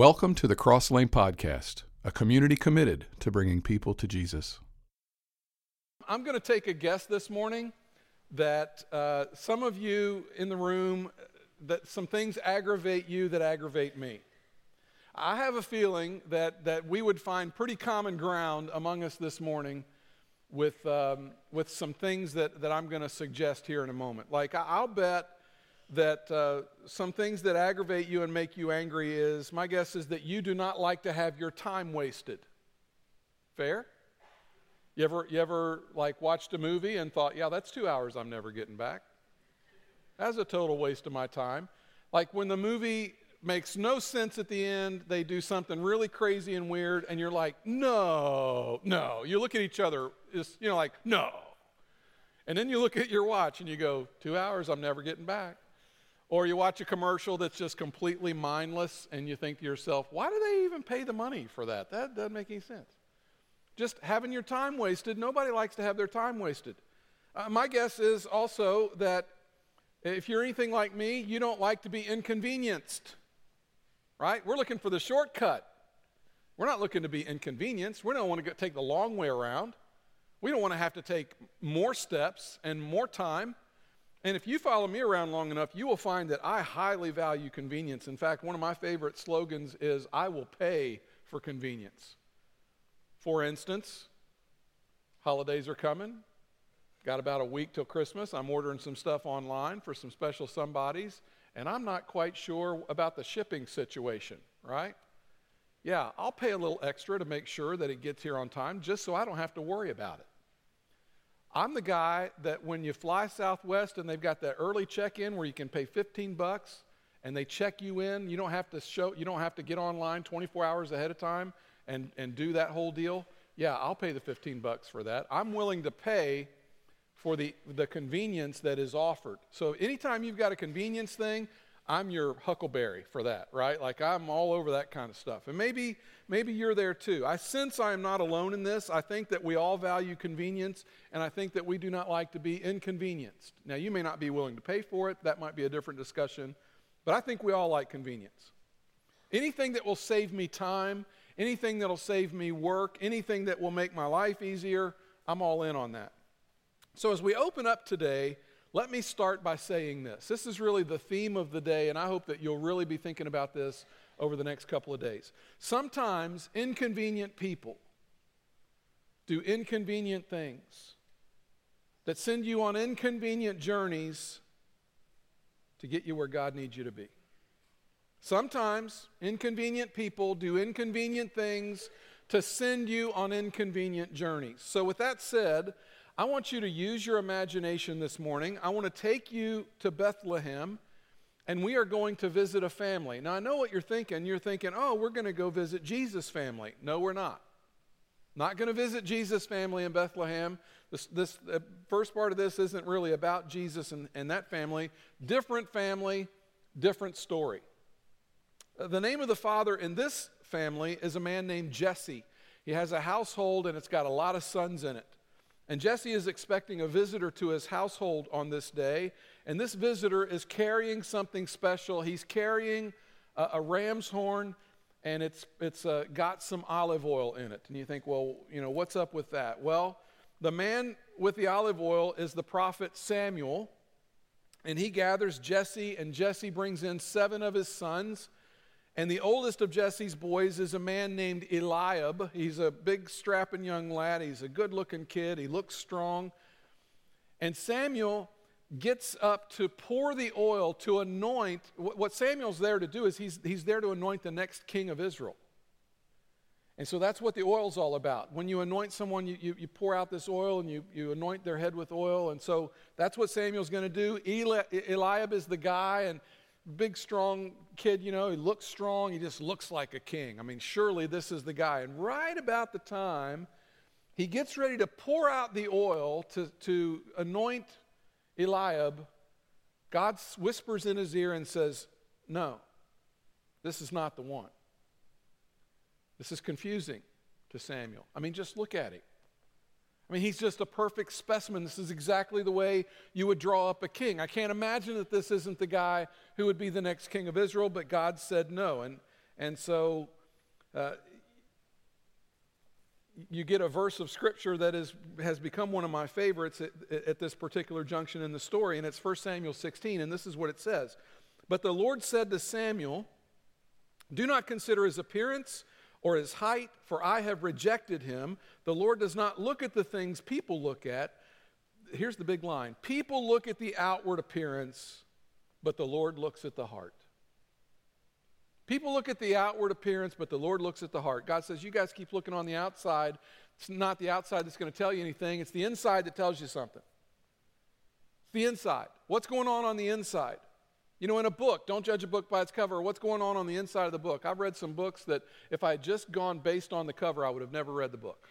Welcome to the Cross Lane Podcast, a community committed to bringing people to Jesus. I'm going to take a guess this morning that some of you in the room, that some things aggravate you that aggravate me. I have a feeling that we would find pretty common ground among us this morning with some things that I'm going to suggest here in a moment. Like, I'll bet that some things that aggravate you and make you angry is, my guess is that you do not like to have your time wasted. Fair? You ever like watched a movie and thought, yeah, that's 2 hours I'm never getting back. That's a total waste of my time. Like when the movie makes no sense at the end, they do something really crazy and weird, and you're like, no. You look at each other, like, no. And then you look at your watch and you go, 2 hours I'm never getting back. Or you watch a commercial that's just completely mindless and you think to yourself, why do they even pay the money for that? That doesn't make any sense. Just having your time wasted. Nobody likes to have their time wasted. My guess is also that if you're anything like me, you don't like to be inconvenienced, right? We're looking for the shortcut. We're not looking to be inconvenienced. We don't want to take the long way around. We don't want to have to take more steps and more time. And if you follow me around long enough, you will find that I highly value convenience. In fact, one of my favorite slogans is, I will pay for convenience. For instance, holidays are coming. Got about a week till Christmas. I'm ordering some stuff online for some special somebodies, and I'm not quite sure about the shipping situation, right? Yeah, I'll pay a little extra to make sure that it gets here on time just so I don't have to worry about it. I'm the guy that when you fly Southwest and they've got that early check-in where you can pay $15 and they check you in, you don't have to get online 24 hours ahead of time and do that whole deal. Yeah, I'll pay the $15 for that. I'm willing to pay for the convenience that is offered. So anytime you've got a convenience thing, I'm your huckleberry for that, right? Like I'm all over that kind of stuff. And maybe you're there too. I sense I am not alone in this. I think that we all value convenience, and I think that we do not like to be inconvenienced. Now, you may not be willing to pay for it. That might be a different discussion. But I think we all like convenience. Anything that will save me time, anything that will save me work, anything that will make my life easier, I'm all in on that. So as we open up today, let me start by saying this. This is really the theme of the day, and I hope that you'll really be thinking about this over the next couple of days. Sometimes inconvenient people do inconvenient things that send you on inconvenient journeys to get you where God needs you to be. Sometimes inconvenient people do inconvenient things to send you on inconvenient journeys. So with that said, I want you to use your imagination this morning. I want to take you to Bethlehem, and we are going to visit a family. Now, I know what you're thinking. You're thinking, oh, we're going to go visit Jesus' family. No, we're not. Not going to visit Jesus' family in Bethlehem. This first part of this isn't really about Jesus and that family. Different family, different story. The name of the father in this family is a man named Jesse. He has a household, and it's got a lot of sons in it. And Jesse is expecting a visitor to his household on this day. And this visitor is carrying something special. He's carrying a ram's horn, and it's got some olive oil in it. And you think, well, what's up with that? Well, the man with the olive oil is the prophet Samuel. And he gathers Jesse, and Jesse brings in 7 of his sons. And the oldest of Jesse's boys is a man named Eliab. He's a big, strapping young lad. He's a good-looking kid. He looks strong. And Samuel gets up to pour the oil to anoint. What Samuel's there to do is he's there to anoint the next king of Israel. And so that's what the oil's all about. When you anoint someone, you pour out this oil and you anoint their head with oil. And so that's what Samuel's going to do. Eliab is the guy, and big, strong kid, he looks strong. He just looks like a king. I mean, surely this is the guy. And right about the time he gets ready to pour out the oil to anoint Eliab, God whispers in his ear and says, no, this is not the one. This is confusing to Samuel. I mean, just look at him. I mean, he's just a perfect specimen. This is exactly the way you would draw up a king. I can't imagine that this isn't the guy who would be the next king of Israel, but God said no. And And so you get a verse of Scripture that has become one of my favorites at this particular junction in the story, and it's 1 Samuel 16, and this is what it says. But the Lord said to Samuel, "Do not consider his appearance or his height, for I have rejected him. The Lord does not look at the things people look at." Here's the big line. People look at the outward appearance, but the Lord looks at the heart. People look at the outward appearance, but the Lord looks at the heart. God says, you guys keep looking on the outside. It's not the outside that's going to tell you anything. It's the inside that tells you something. It's the inside. What's going on the inside? You know, in a book, don't judge a book by its cover. What's going on the inside of the book? I've read some books that if I had just gone based on the cover, I would have never read the book.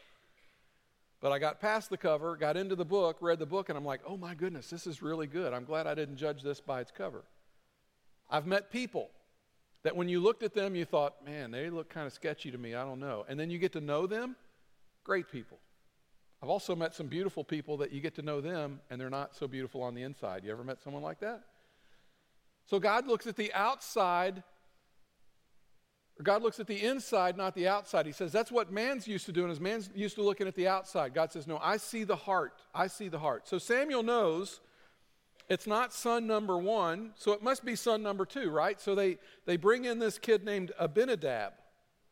But I got past the cover, got into the book, read the book, and I'm like, oh my goodness, this is really good. I'm glad I didn't judge this by its cover. I've met people that when you looked at them, you thought, man, they look kind of sketchy to me, I don't know. And then you get to know them, great people. I've also met some beautiful people that you get to know them, and they're not so beautiful on the inside. You ever met someone like that? So God looks at the outside, or God looks at the inside, not the outside. He says, that's what man's used to doing, is man's used to looking at the outside. God says, no, I see the heart. I see the heart. So Samuel knows it's not son number one, so it must be son number two, right? So they bring in this kid named Abinadab.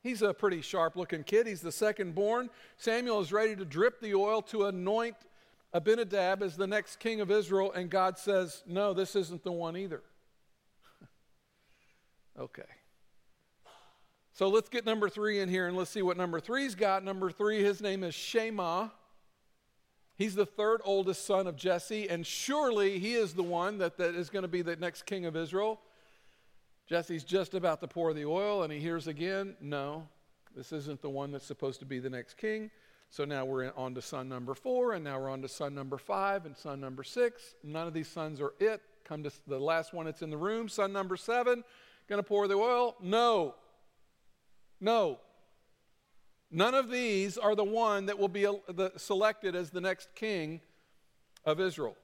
He's a pretty sharp-looking kid. He's the second born. Samuel is ready to drip the oil to anoint Abinadab as the next king of Israel, and God says, no, this isn't the one either. Okay. So let's get number three in here and let's see what number three's got. Number three, his name is Shema. He's the third oldest son of Jesse, and surely he is the one that is going to be the next king of Israel. Jesse's just about to pour the oil, and he hears again, no, this isn't the one that's supposed to be the next king. So now we're on to son number four, and now we're on to son number five and son number six. None of these sons are it. Come to the last one that's in the room, son number seven. Going to pour the oil? No. None of these are the one that will be selected as the next king of Israel.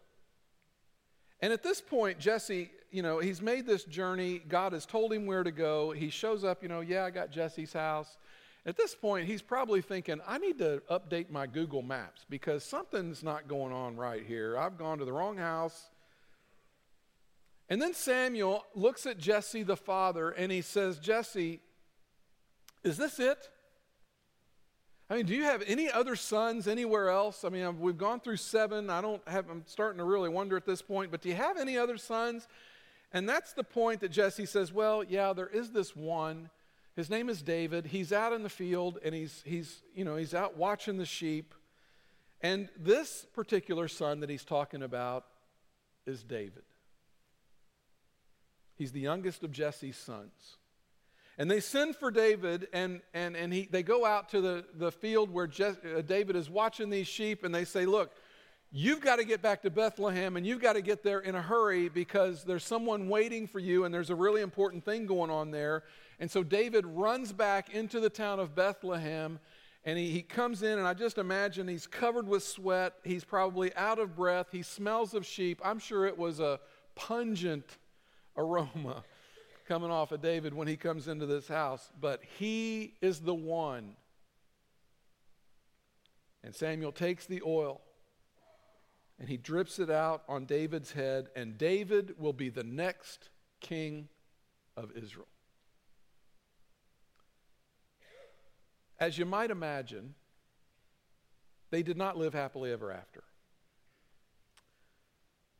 And at this point, Jesse, you know, he's made this journey. God has told him where to go. He shows up, you know, yeah, I got Jesse's house. At this point, he's probably thinking, I need to update my Google Maps because something's not going on right here. I've gone to the wrong house. And then Samuel looks at Jesse the father and he says, Jesse, is this it? I mean, do you have any other sons anywhere else? I mean, we've gone through seven. I'm starting to really wonder at this point, but do you have any other sons? And that's the point that Jesse says, well, yeah, there is this one. His name is David. He's out in the field and he's out watching the sheep. And this particular son that he's talking about is David. He's the youngest of Jesse's sons. And they send for David, and they go out to the field where David is watching these sheep, and they say, look, you've got to get back to Bethlehem, and you've got to get there in a hurry because there's someone waiting for you, and there's a really important thing going on there. And so David runs back into the town of Bethlehem, and he comes in, and I just imagine he's covered with sweat. He's probably out of breath. He smells of sheep. I'm sure it was a pungent aroma coming off of David when he comes into this house, but he is the one. And Samuel takes the oil and he drips it out on David's head, and David will be the next king of Israel. As you might imagine, they did not live happily ever after.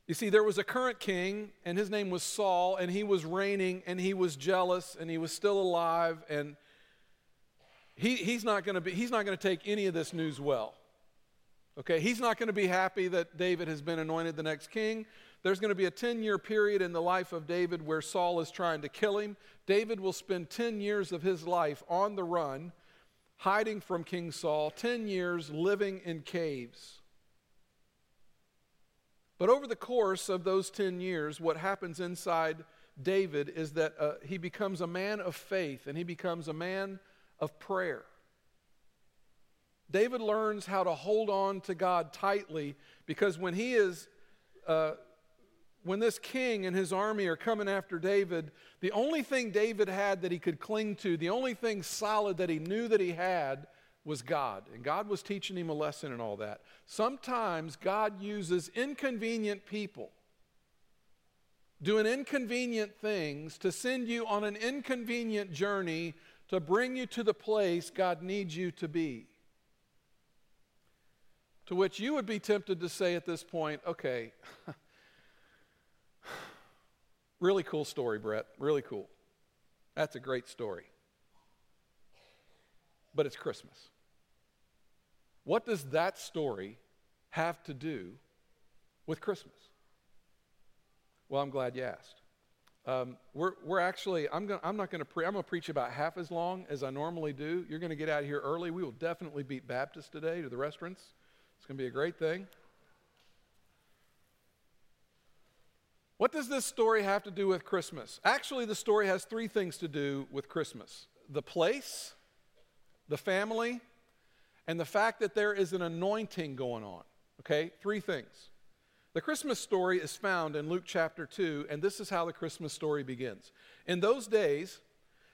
You see, there was a current king, and his name was Saul, and he was reigning, and he was jealous, and he was still alive, and he's not going to take any of this news well. Okay, he's not going to be happy that David has been anointed the next king. There's going to be a 10-year period in the life of David where Saul is trying to kill him. David will spend 10 years of his life on the run, hiding from King Saul, 10 years living in caves. But over the course of those 10 years, what happens inside David is that he becomes a man of faith and he becomes a man of prayer. David learns how to hold on to God tightly because when he is when this king and his army are coming after David, the only thing David had that he could cling to, the only thing solid that he knew that he had, was God. And God was teaching him a lesson and all that. Sometimes God uses inconvenient people doing inconvenient things to send you on an inconvenient journey to bring you to the place God needs you to be. To which you would be tempted to say at this point, okay, really cool story, Brett, really cool. That's a great story. But it's Christmas. What does that story have to do with Christmas? Well, I'm glad you asked. I'm going to preach about half as long as I normally do. You're going to get out of here early. We will definitely beat Baptist today to the restaurants. It's going to be a great thing. What does this story have to do with Christmas? Actually, the story has three things to do with Christmas: the place, the family, and the fact that there is an anointing going on. Okay, three things. The Christmas story is found in Luke chapter 2, and this is how the Christmas story begins. In those days,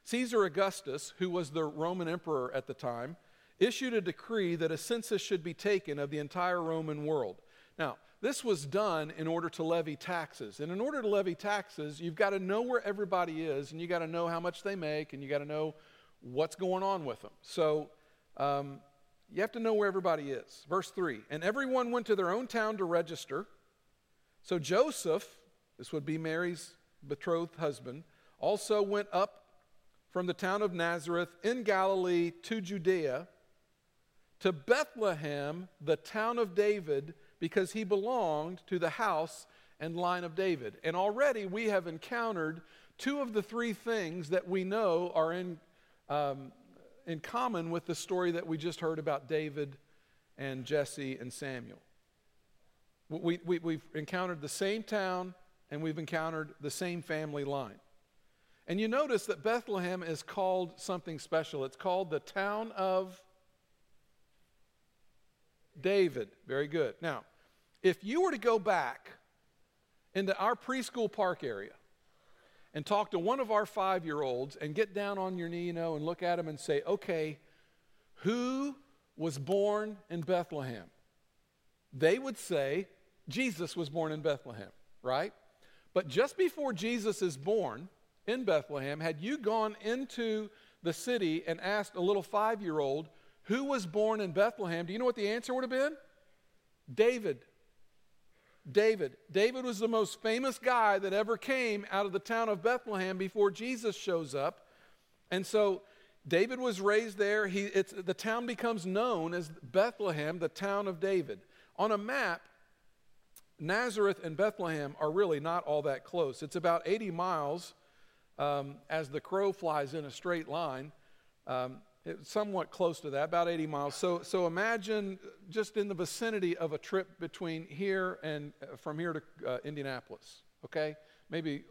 Caesar Augustus, who was the Roman emperor at the time, issued a decree that a census should be taken of the entire Roman world. Now, this was done in order to levy taxes. And in order to levy taxes, you've got to know where everybody is, and you've got to know how much they make, and you've got to know what's going on with them. So, you have to know where everybody is. Verse 3, and everyone went to their own town to register. So Joseph, this would be Mary's betrothed husband, also went up from the town of Nazareth in Galilee to Judea, to Bethlehem, the town of David, because he belonged to the house and line of David. And already we have encountered two of the three things that we know are in common with the story that we just heard about David and Jesse and Samuel. We've encountered the same town, and we've encountered the same family line. And you notice that Bethlehem is called something special. It's called the town of David. Very good. Now, if you were to go back into our preschool park area and talk to one of our 5-year-olds and get down on your knee, and look at them and say, okay, who was born in Bethlehem? They would say, Jesus was born in Bethlehem, right? But just before Jesus is born in Bethlehem, had you gone into the city and asked a little 5-year-old, who was born in Bethlehem, do you know what the answer would have been? David. David was the most famous guy that ever came out of the town of Bethlehem before Jesus shows up. And so David was raised there. The town becomes known as Bethlehem, the town of David. On a map, Nazareth and Bethlehem are really not all that close. It's about 80 miles as the crow flies in a straight line. It's somewhat close to that, about 80 miles. So imagine just in the vicinity of a trip between here and from here to Indianapolis, okay? Maybe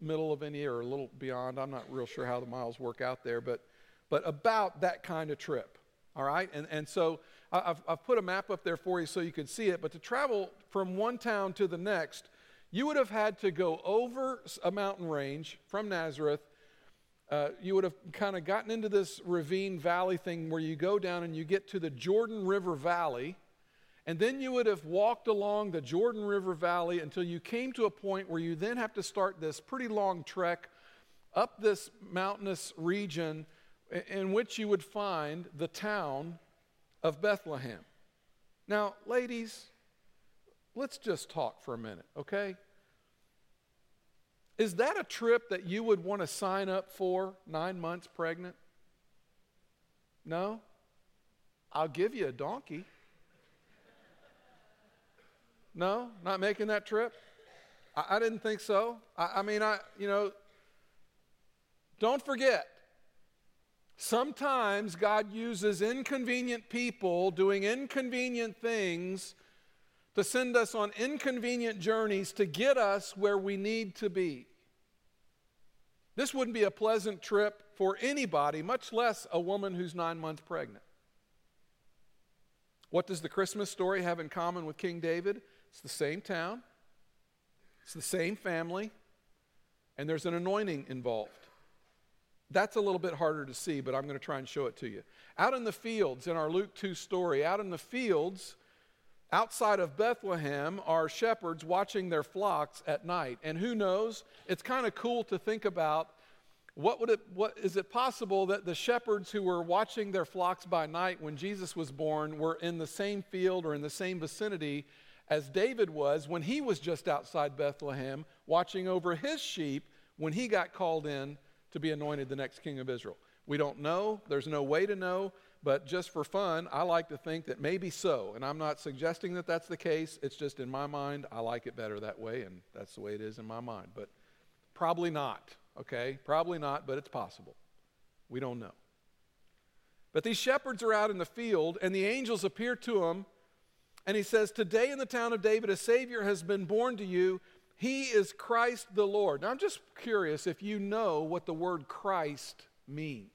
middle of India or a little beyond. I'm not real sure how the miles work out there, but about that kind of trip, all right? And so I've put a map up there for you so you can see it, but to travel from one town to the next, you would have had to go over a mountain range from Nazareth. You would have kind of gotten into this ravine valley thing where you go down and you get to the Jordan River Valley, and then you would have walked along the Jordan River Valley until you came to a point where you then have to start this pretty long trek up this mountainous region in which you would find the town of Bethlehem. Now, ladies, let's just talk for a minute, okay? Is that a trip that you would want to sign up for 9 months pregnant? No? I'll give you a donkey. No? Not making that trip? I didn't think so. I mean, don't forget, sometimes God uses inconvenient people doing inconvenient things to send us on inconvenient journeys to get us where we need to be. This wouldn't be a pleasant trip for anybody, much less a woman who's 9 months pregnant. What does the Christmas story have in common with King David? It's the same town, It's the same family, and there's an anointing involved. That's a little bit harder to see, but I'm going to try and show it to you. Out in the fields, in our Luke 2 story, out in the fields, outside of Bethlehem, are shepherds watching their flocks at night. And who knows? It's kind of cool to think about is it possible that the shepherds who were watching their flocks by night when Jesus was born were in the same field or in the same vicinity as David was when he was just outside Bethlehem watching over his sheep when he got called in to be anointed the next king of Israel? We don't know. There's no way to know. But just for fun, I like to think that maybe so. And I'm not suggesting that that's the case. It's just in my mind, I like it better that way, and that's the way it is in my mind. But probably not, okay? Probably not, but it's possible. We don't know. But these shepherds are out in the field, and the angels appear to them, and he says, "Today in the town of David, a Savior has been born to you. He is Christ the Lord." Now, I'm just curious if you know what the word Christ means.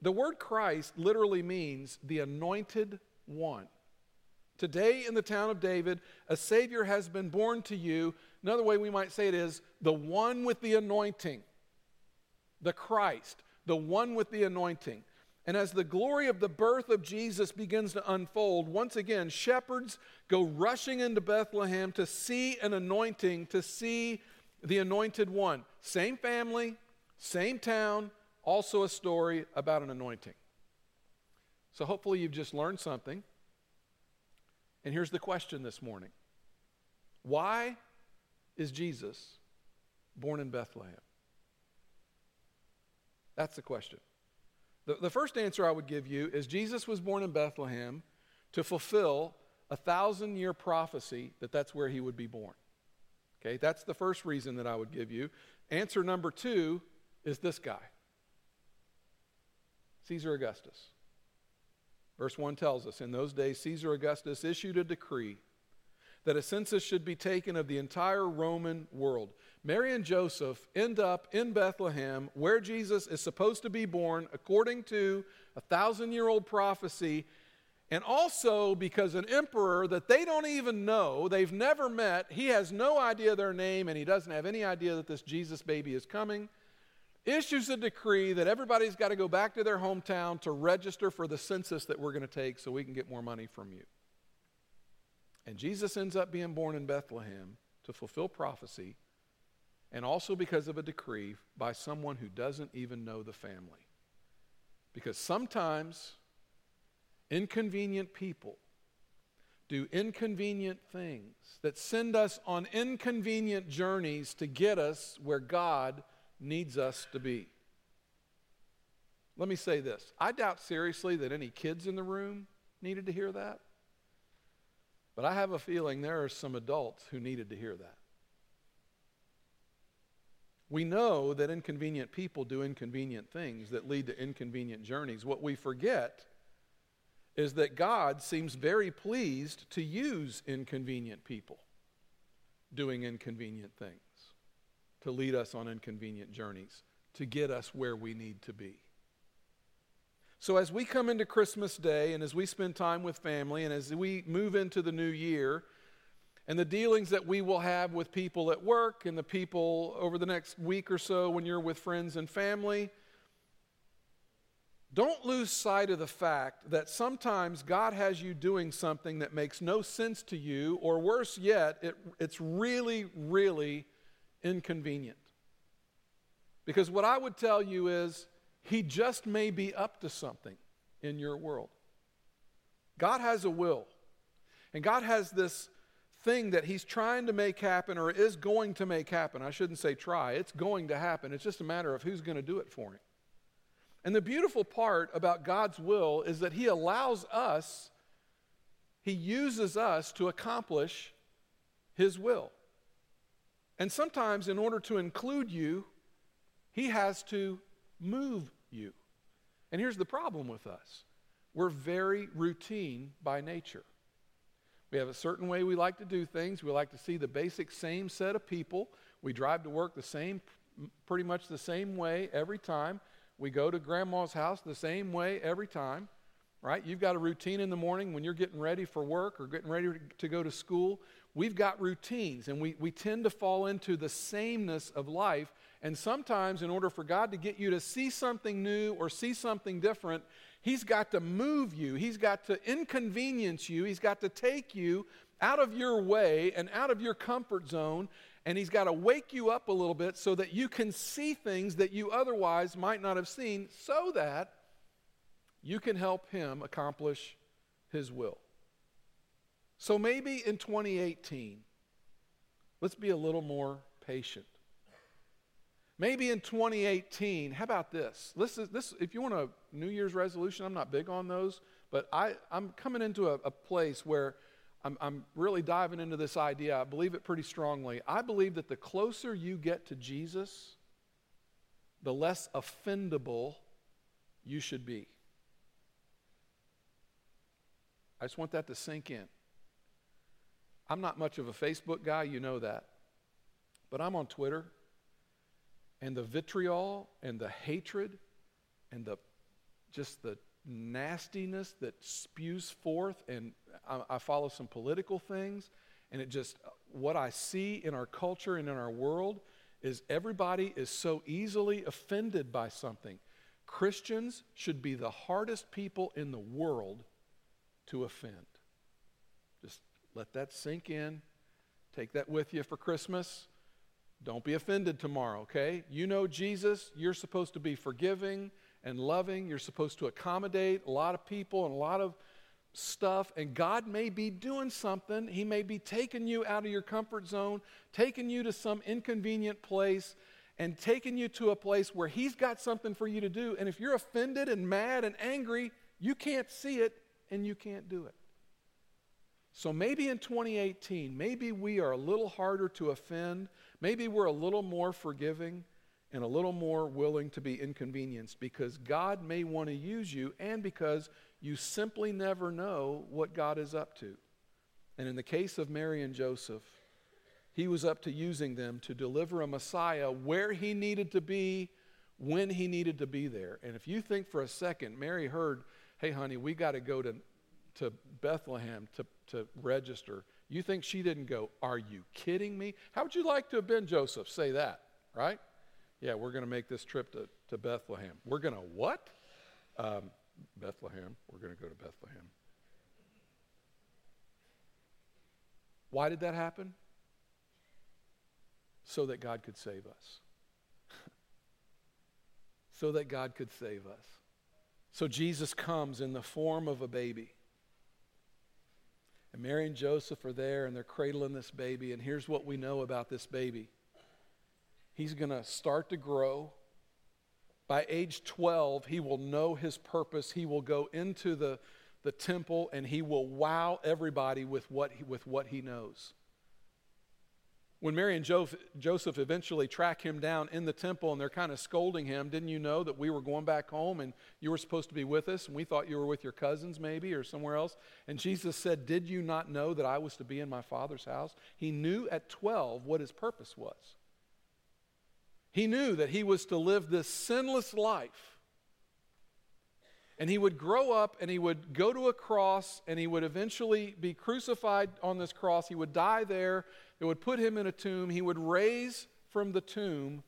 The word Christ literally means the anointed one. Today in the town of David, a Savior has been born to you. Another way we might say it is the one with the anointing. The Christ, the one with the anointing. And as the glory of the birth of Jesus begins to unfold, once again, shepherds go rushing into Bethlehem to see an anointing, to see the anointed one. Same family, same town. Also a story about an anointing. So hopefully you've just learned something. And here's the question this morning. Why is Jesus born in Bethlehem? That's the question. The first answer I would give you is Jesus was born in Bethlehem to fulfill a 1,000-year prophecy that's where he would be born. Okay, that's the first reason that I would give you. Answer number 2 is this guy. Caesar Augustus. Verse 1 tells us, "In those days Caesar Augustus issued a decree that a census should be taken of the entire Roman world." Mary and Joseph end up in Bethlehem where Jesus is supposed to be born according to a 1,000-year-old prophecy, and also because an emperor that they don't even know, they've never met, he has no idea their name, and he doesn't have any idea that this Jesus baby is coming, issues a decree that everybody's got to go back to their hometown to register for the census that we're going to take so we can get more money from you. And Jesus ends up being born in Bethlehem to fulfill prophecy, and also because of a decree by someone who doesn't even know the family. Because sometimes inconvenient people do inconvenient things that send us on inconvenient journeys to get us where God needs us to be. Let me say this. I doubt seriously that any kids in the room needed to hear that, but I have a feeling there are some adults who needed to hear that. We know that inconvenient people do inconvenient things that lead to inconvenient journeys. What we forget is that God seems very pleased to use inconvenient people doing inconvenient things to lead us on inconvenient journeys, to get us where we need to be. So as we come into Christmas Day, and as we spend time with family, and as we move into the new year, and the dealings that we will have with people at work, and the people over the next week or so when you're with friends and family, don't lose sight of the fact that sometimes God has you doing something that makes no sense to you, or worse yet, it's really, really inconvenient. Because what I would tell you is he just may be up to something in your world. God has a will, and God has this thing that he's trying to make happen, or is going to make happen. I shouldn't say try. It's going to happen. It's just a matter of who's going to do it for him. And the beautiful part about God's will is that he allows us, he uses us to accomplish his will. And sometimes in order to include you, he has to move you. And here's the problem with us. We're very routine by nature. We have a certain way we like to do things. We like to see the basic same set of people. We drive to work the same, pretty much the same way every time. We go to grandma's house the same way every time. right? You've got a routine in the morning when you're getting ready for work or getting ready to go to school. We've got routines, and we tend to fall into the sameness of life. And sometimes in order for God to get you to see something new or see something different, He's got to move you. He's got to inconvenience you. He's got to take you out of your way and out of your comfort zone, and He's got to wake you up a little bit so that you can see things that you otherwise might not have seen, so that you can help Him accomplish His will. So maybe in 2018, let's be a little more patient. Maybe in 2018, how about this? This if you want a New Year's resolution, I'm not big on those, but I'm coming into a place where I'm really diving into this idea. I believe it pretty strongly. I believe that the closer you get to Jesus, the less offendable you should be. I just want that to sink in. I'm not much of a Facebook guy, you know that, but I'm on Twitter. And the vitriol and the hatred and the nastiness that spews forth. And I follow some political things, and it just, what I see in our culture and in our world is everybody is so easily offended by something. Christians should be the hardest people in the world to offend. Just let that sink in. Take that with you for Christmas. Don't be offended tomorrow, okay? You know Jesus, you're supposed to be forgiving and loving. You're supposed to accommodate a lot of people and a lot of stuff. And God may be doing something. He may be taking you out of your comfort zone, taking you to some inconvenient place, and taking you to a place where He's got something for you to do. And if you're offended and mad and angry, you can't see it and you can't do it. So maybe in 2018, maybe we are a little harder to offend. Maybe we're a little more forgiving and a little more willing to be inconvenienced, because God may want to use you, and because you simply never know what God is up to. And in the case of Mary and Joseph, He was up to using them to deliver a Messiah where He needed to be, when He needed to be there. And if you think for a second, Mary heard, hey, honey, we got to go to Bethlehem to register. You think she didn't go, are you kidding me? How would you like to have been Joseph? Say that, right? Yeah, we're going to make this trip to Bethlehem. We're going to what? Bethlehem. We're going to go to Bethlehem. Why did that happen? So that God could save us. So that God could save us. So Jesus comes in the form of a baby. And Mary and Joseph are there, and they're cradling this baby. And here's what we know about this baby. He's going to start to grow. By age 12, he will know his purpose. He will go into the temple, and he will wow everybody with what he knows. When Mary and Joseph eventually track him down in the temple, and they're kind of scolding him, didn't you know that we were going back home and you were supposed to be with us, and we thought you were with your cousins maybe or somewhere else? And Jesus said, did you not know that I was to be in my Father's house? He knew at 12 what his purpose was. He knew that he was to live this sinless life. And he would grow up, and he would go to a cross, and he would eventually be crucified on this cross. He would die there. It would put him in a tomb. He would raise from the tomb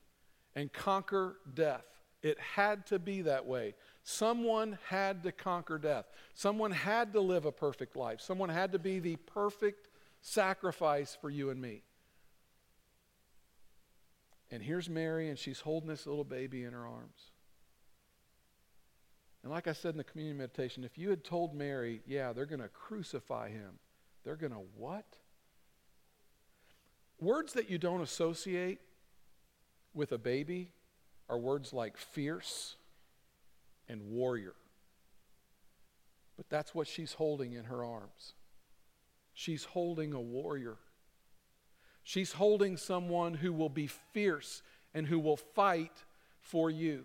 and conquer death. It had to be that way. Someone had to conquer death. Someone had to live a perfect life. Someone had to be the perfect sacrifice for you and me. And here's Mary, and she's holding this little baby in her arms. And like I said in the communion meditation, if you had told Mary, yeah, they're going to crucify him, they're going to what? Words that you don't associate with a baby are words like fierce and warrior. But that's what she's holding in her arms. She's holding a warrior. She's holding someone who will be fierce and who will fight for you.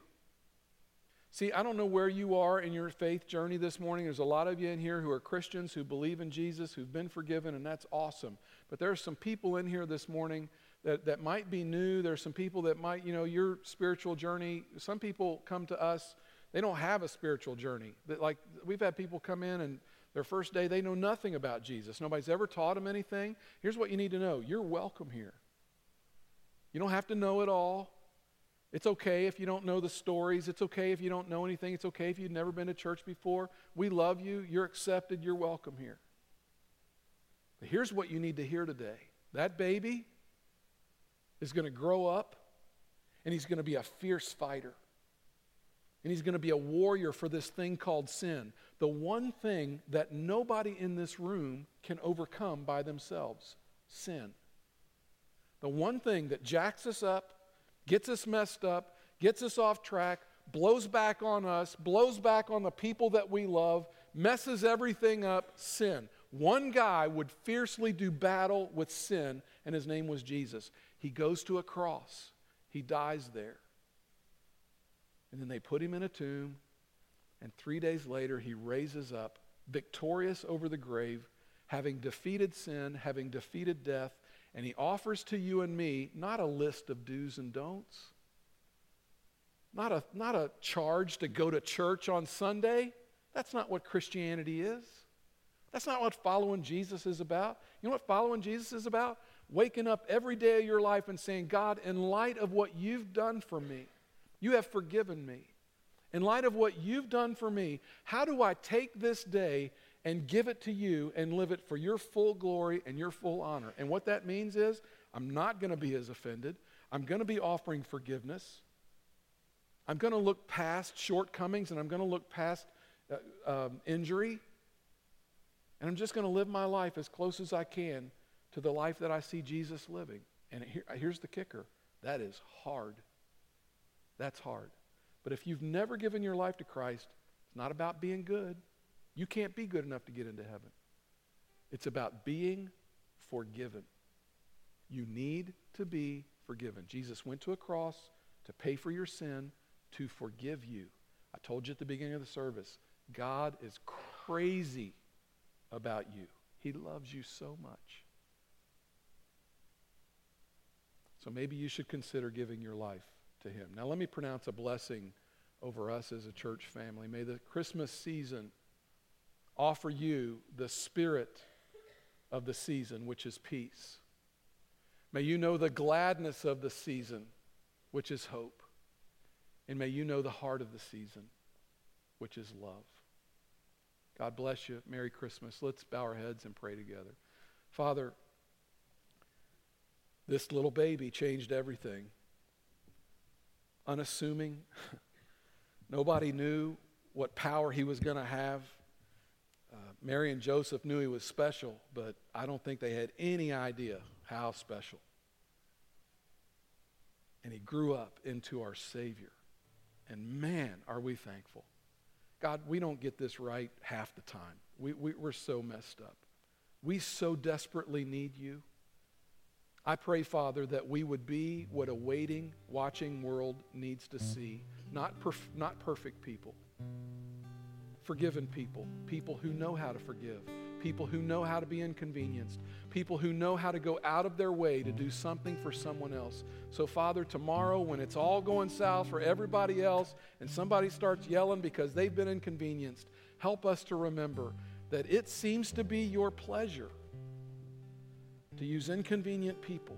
See, I don't know where you are in your faith journey this morning. There's a lot of you in here who are Christians, who believe in Jesus, who've been forgiven, and that's awesome. But there are some people in here this morning that might be new. There are some people that might, your spiritual journey. Some people come to us They don't have a spiritual journey. Like, we've had people come in and their first day, they know nothing about Jesus. Nobody's ever taught them anything. Here's what you need to know. You're welcome here. You don't have to know it all. It's okay if you don't know the stories. It's okay if you don't know anything. It's okay if you've never been to church before. We love you. You're accepted. You're welcome here. But here's what you need to hear today. That baby is going to grow up, and he's going to be a fierce fighter. And he's going to be a warrior for this thing called sin. The one thing that nobody in this room can overcome by themselves, sin. The one thing that jacks us up, gets us messed up, gets us off track, blows back on us, blows back on the people that we love, messes everything up, sin. One guy would fiercely do battle with sin, and his name was Jesus. He goes to a cross. He dies there. And then they put him in a tomb, and 3 days later he raises up, victorious over the grave, having defeated sin, having defeated death, and he offers to you and me not a list of do's and don'ts, not a charge to go to church on Sunday. That's not what Christianity is. That's not what following Jesus is about. You know what following Jesus is about? Waking up every day of your life and saying, God, in light of what you've done for me, you have forgiven me. In light of what you've done for me, how do I take this day and give it to you and live it for your full glory and your full honor? And what that means is I'm not going to be as offended. I'm going to be offering forgiveness. I'm going to look past shortcomings, and I'm going to look past injury. And I'm just going to live my life as close as I can to the life that I see Jesus living. And here's the kicker. That is hard. That's hard. But if you've never given your life to Christ, it's not about being good. You can't be good enough to get into heaven. It's about being forgiven. You need to be forgiven. Jesus went to a cross to pay for your sin, to forgive you. I told you at the beginning of the service, God is crazy about you. He loves you so much. So maybe you should consider giving your life to him. Now let me pronounce a blessing over us as a church family. May the Christmas season offer you the spirit of the season, which is peace. May you know the gladness of the season, which is hope. And may you know the heart of the season, which is love. God bless you. Merry Christmas. Let's bow our heads and pray together. Father, this little baby changed everything. Unassuming. Nobody knew what power he was going to have. Mary and Joseph knew he was special, but I don't think they had any idea how special. And he grew up into our Savior. And man, are we thankful. God, we don't get this right half the time. We're so messed up. We so desperately need you. I pray, Father, that we would be what a waiting, watching world needs to see. Not perfect people. Forgiven people. People who know how to forgive. People who know how to be inconvenienced. People who know how to go out of their way to do something for someone else. So, Father, tomorrow when it's all going south for everybody else and somebody starts yelling because they've been inconvenienced, help us to remember that it seems to be your pleasure to use inconvenient people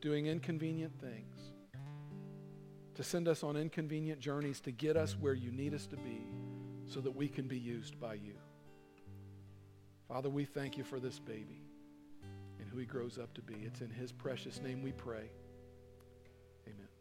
doing inconvenient things, to send us on inconvenient journeys to get us where you need us to be so that we can be used by you. Father, we thank you for this baby and who he grows up to be. It's in his precious name we pray. Amen.